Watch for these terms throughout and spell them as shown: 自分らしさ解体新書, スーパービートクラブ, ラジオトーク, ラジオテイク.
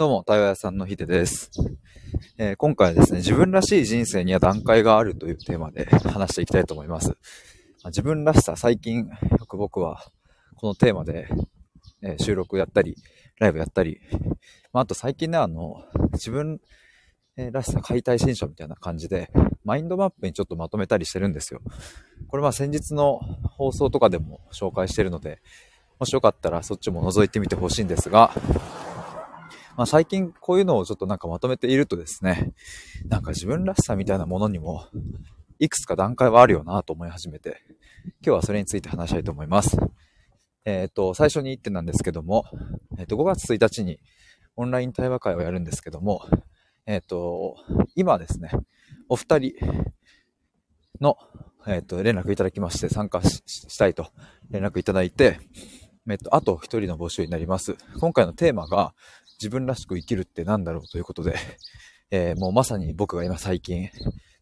どうも、対話屋さんのヒデです。今回はですね、自分らしい人生には段階があるというテーマで話していきたいと思います。自分らしさ、最近よく僕はこのテーマで、収録やったり、ライブやったり、あと最近ね、自分らしさ解体新書みたいな感じで、マインドマップにちょっとまとめたりしてるんですよ。これ先日の放送とかでも紹介してるので、もしよかったらそっちも覗いてみてほしいんですが、最近こういうのをちょっとまとめているとですね、自分らしさみたいなものにもいくつか段階はあるよなと思い始めて、今日はそれについて話したいと思います。最初に1点なんですけども、5月1日にオンライン対話会をやるんですけども、今ですね、お二人の、連絡いただきまして、参加 したいと連絡いただいて、あと一人の募集になります。今回のテーマが自分らしく生きるって何だろうということで、もうまさに僕が今最近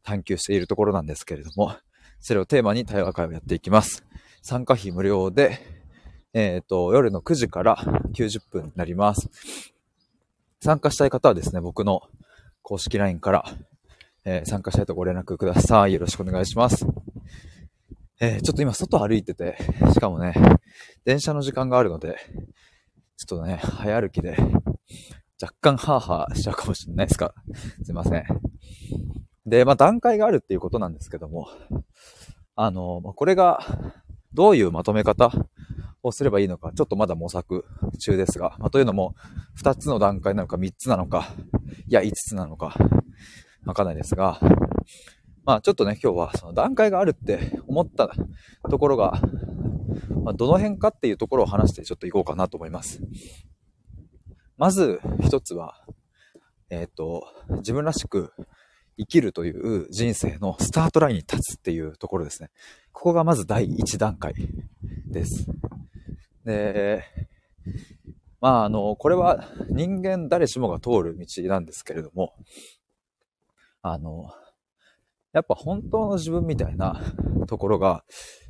探求しているところなんですけれども、それをテーマに対話会をやっていきます。参加費無料で、夜の9時から90分になります。参加したい方はですね、僕の公式 LINE から、参加したいとご連絡ください。よろしくお願いします。ちょっと今外歩いてて、しかもね、電車の時間があるので、ちょっとね、早歩きで、若干ハーハーしちゃうかもしれないですから、すいません。で、段階があるっていうことなんですけども、これが、どういうまとめ方をすればいいのか、ちょっとまだ模索中ですが、というのも、2つの段階なのか、3つなのか、いや、5つなのか、わかんないですが、ちょっとね、今日はその段階があるって思ったところが、どの辺かっていうところを話してちょっといこうかなと思います。まず一つは、自分らしく生きるという人生のスタートラインに立つっていうところですね。ここがまず第一段階です。で、これは人間誰しもが通る道なんですけれども、やっぱ本当の自分みたいなところが、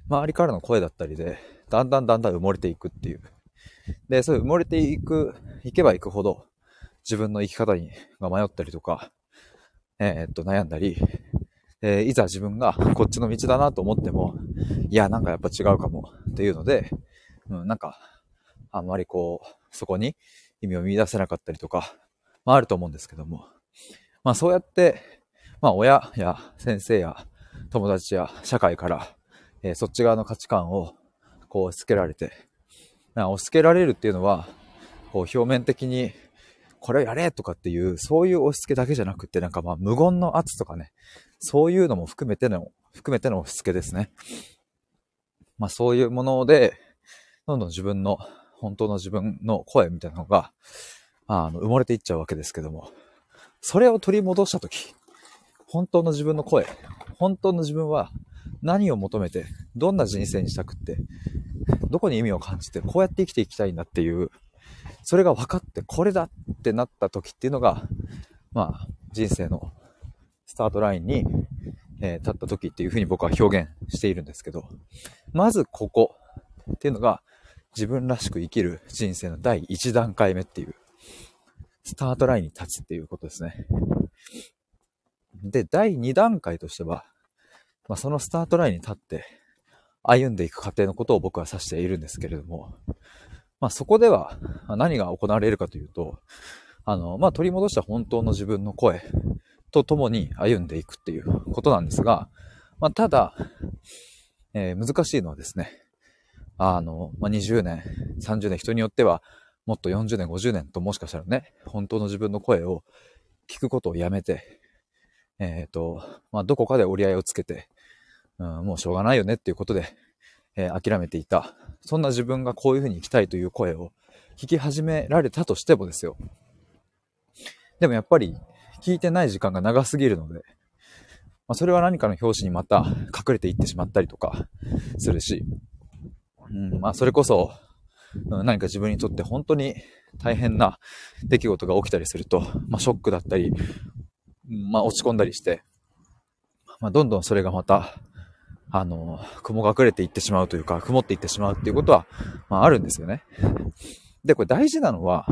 周りからの声だったりで、だんだん埋もれていくっていう。で、そういう埋もれていけばいくほど、自分の生き方に迷ったりとか、悩んだり、いざ自分がこっちの道だなと思っても、いや、やっぱ違うかもっていうので、あんまりそこに意味を見出せなかったりとか、あると思うんですけども。そうやって、親や先生や友達や社会から、そっち側の価値観を押し付けられて、押し付けられるっていうのは表面的にこれをやれとかっていう、そういう押し付けだけじゃなくて、無言の圧とかね、そういうのも含めての押し付けですね。そういうもので、どんどん自分の本当の自分の声みたいなのが埋もれていっちゃうわけですけども、それを取り戻したとき、本当の自分の声、本当の自分は何を求めて、どんな人生にしたくって、どこに意味を感じて、こうやって生きていきたいんだっていう、それが分かってこれだってなった時っていうのが、人生のスタートラインに、立った時っていうふうに僕は表現しているんですけど、まずここっていうのが自分らしく生きる人生の第一段階目っていう、スタートラインに立つっていうことですね。で、第2段階としては、そのスタートラインに立って歩んでいく過程のことを僕は指しているんですけれども、そこでは何が行われるかというと、取り戻した本当の自分の声と共に歩んでいくっていうことなんですが、ただ、難しいのはですね、20年、30年、人によってはもっと40年、50年と、もしかしたらね、本当の自分の声を聞くことをやめて、どこかで折り合いをつけて、もうしょうがないよねっていうことで、諦めていた。そんな自分がこういうふうに生きたいという声を聞き始められたとしてもですよ。でもやっぱり聞いてない時間が長すぎるので、それは何かの拍子にまた隠れていってしまったりとかするし、それこそ何か自分にとって本当に大変な出来事が起きたりすると、ショックだったり、落ち込んだりして、どんどんそれがまた、雲隠れていってしまうというか、曇っていってしまうっていうことは、あるんですよね。で、これ大事なのは、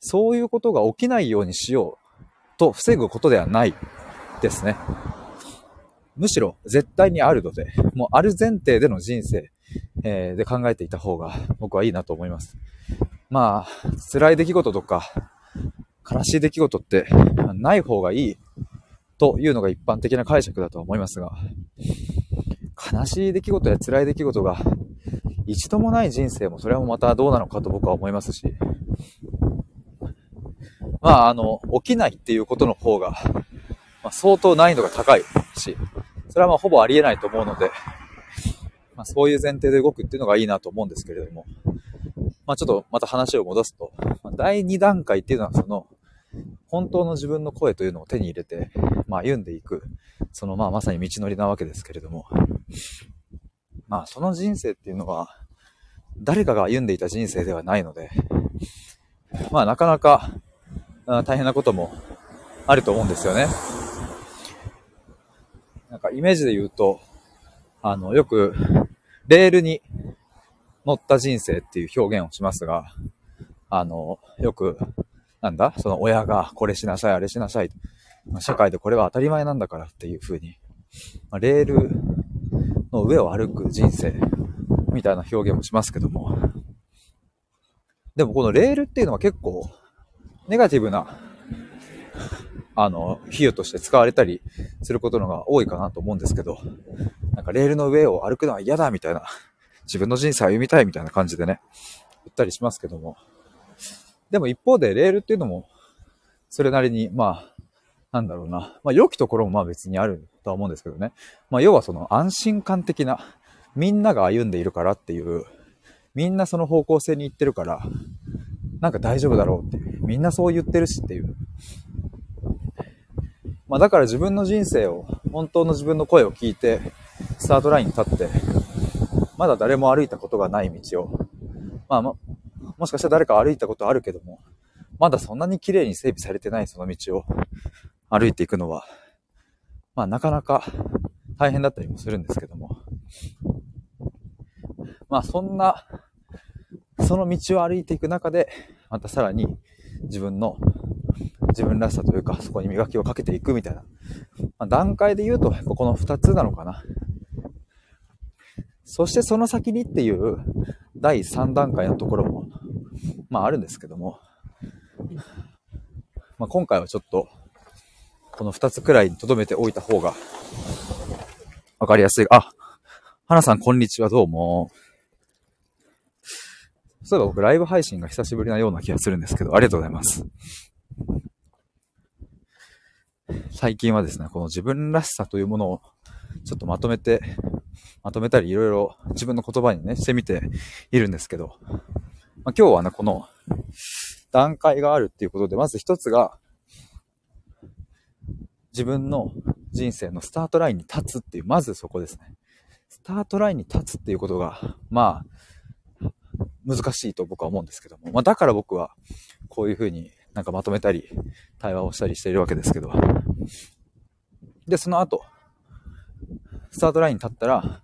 そういうことが起きないようにしようと防ぐことではないですね。むしろ絶対にあるので、もうある前提での人生で考えていた方が僕はいいなと思います。まあ辛い出来事とか悲しい出来事ってない方がいいというのが一般的な解釈だとは思いますが、悲しい出来事や辛い出来事が一度もない人生もそれはまたどうなのかと僕は思いますし、まあ起きないっていうことの方が、相当難易度が高いし、それはまあほぼありえないと思うので、そういう前提で動くっていうのがいいなと思うんですけれども、ちょっとまた話を戻すと、第2段階っていうのはその本当の自分の声というのを手に入れて、歩んでいく、そのまさに道のりなわけですけれども、その人生っていうのは誰かが歩んでいた人生ではないので、なかなか大変なこともあると思うんですよね。なんかイメージで言うと、よくレールに乗った人生っていう表現をしますが、よくその親がこれしなさいあれしなさい、社会でこれは当たり前なんだからっていう風に、レールの上を歩く人生みたいな表現もしますけども、でもこのレールっていうのは結構ネガティブな比喩として使われたりすることのが多いかなと思うんですけど、なんかレールの上を歩くのは嫌だみたいな、自分の人生歩みたいみたいな感じでね、言ったりしますけども、でも一方でレールっていうのもそれなりに良きところも別にあるとは思うんですけどね。要はその安心感的な、みんなが歩んでいるからっていう、みんなその方向性に行ってるからなんか大丈夫だろうっていう、みんなそう言ってるしっていう。だから自分の人生を、本当の自分の声を聞いて、スタートラインに立って、まだ誰も歩いたことがない道を、もしかしたら誰か歩いたことあるけども、まだそんなに綺麗に整備されてないその道を歩いていくのは、なかなか大変だったりもするんですけども。そんな、その道を歩いていく中で、またさらに自分らしさというか、そこに磨きをかけていくみたいな、段階で言うとこの2つなのかな。そしてその先にっていう第3段階のところもあるんですけども、今回はちょっとこの2つくらいに留めておいた方がわかりやすい。花さんこんにちは、どうも。そういえば僕ライブ配信が久しぶりなような気がするんですけど、ありがとうございます。最近はですね、この自分らしさというものをちょっとまとめたり、いろいろ自分の言葉にね、してみているんですけど、今日はこの段階があるっていうことで、まず一つが、自分の人生のスタートラインに立つっていう、まずそこですね。スタートラインに立つっていうことが、難しいと僕は思うんですけども、だから僕はこういうふうにまとめたり対話をしたりしているわけですけど、でその後スタートラインに立ったら、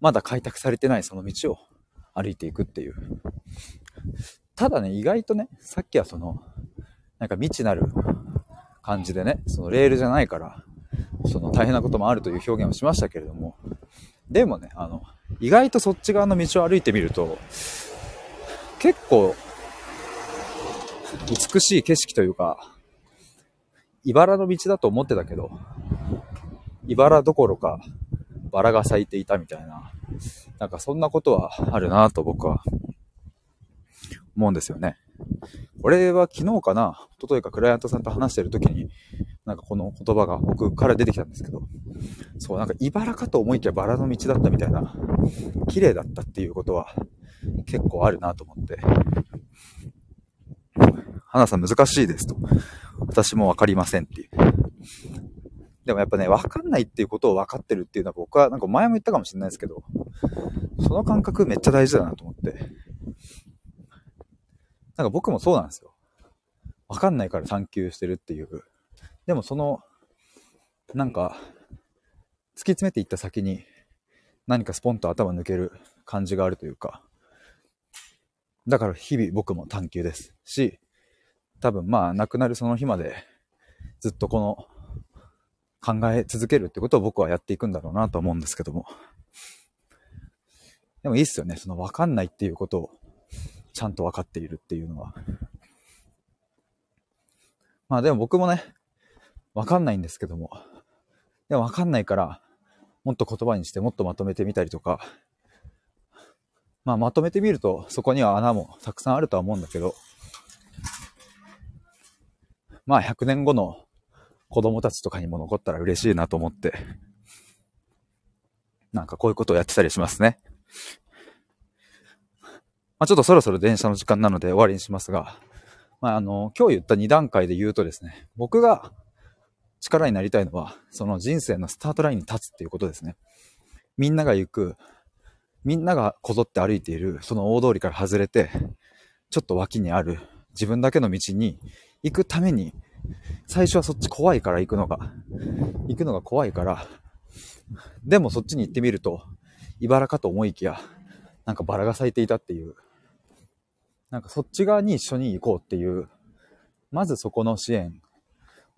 まだ開拓されてないその道を歩いていくっていう。ただね、意外とね、さっきはその未知なる感じでね、そのレールじゃないからその大変なこともあるという表現をしましたけれども、でもね、意外とそっち側の道を歩いてみると、結構美しい景色というか、茨の道だと思ってたけど、茨どころかバラが咲いていたみたいな、そんなことはあるなと僕は思うんですよね。俺は昨日かな、一昨日かクライアントさんと話してる時に、この言葉が僕から出てきたんですけど、そう、茨かと思いきやバラの道だったみたいな、綺麗だったっていうことは結構あるなと思って。花さん難しいですと。私もわかりませんっていう。でもやっぱね、わかんないっていうことをわかってるっていうのは、僕は前も言ったかもしれないですけど、その感覚めっちゃ大事だなと思って。僕もそうなんですよ。わかんないから探求してるっていう。でもその、突き詰めていった先に何かスポンと頭抜ける感じがあるというか、だから日々僕も探求ですし、多分まあ亡くなるその日までずっとこの考え続けるってことを僕はやっていくんだろうなと思うんですけども、でもいいっすよね、その分かんないっていうことをちゃんと分かっているっていうのは。まあでも僕もね、分かんないんですけども、でも分かんないからもっと言葉にしてもっとまとめてみたりとか、まあまとめてみるとそこには穴もたくさんあるとは思うんだけど、まあ100年後の子供たちとかにも残ったら嬉しいなと思って、なんかこういうことをやってたりしますね。まあ、ちょっとそろそろ電車の時間なので終わりにしますが、まあ、今日言った2段階で言うとですね、僕が力になりたいのは、その人生のスタートラインに立つっていうことですね。みんなが行く、みんながこぞって歩いている、その大通りから外れて、ちょっと脇にある自分だけの道に行くために、最初はそっち怖いから行くのが怖いから、でもそっちに行ってみると、茨かと思いきや、なんかバラが咲いていたっていう、なんかそっち側に一緒に行こうっていう、まずそこの支援、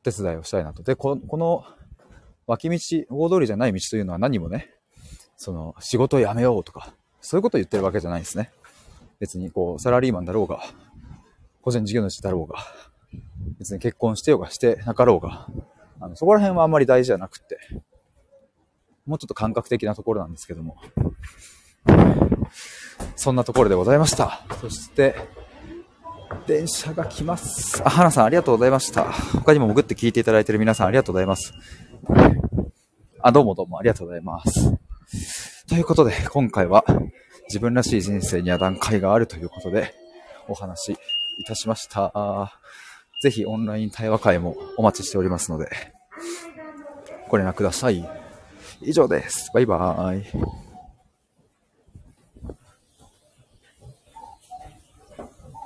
手伝いをしたいなと。で、この脇道、大通りじゃない道というのは何もね、その仕事を辞めようとか、そういうことを言ってるわけじゃないですね。別にこう、サラリーマンだろうが、個人事業主だろうが、別に結婚してようがしてなかろうが、そこら辺はあんまり大事じゃなくて、もうちょっと感覚的なところなんですけども、そんなところでございました。そして、電車が来ます。花さんありがとうございました。他にも潜って聞いていただいている皆さんありがとうございます。どうもありがとうございます。ということで、今回は自分らしい人生には段階があるということでお話いたしました。ぜひオンライン対話会もお待ちしておりますので、ご連絡ください。以上です。バイバーイ。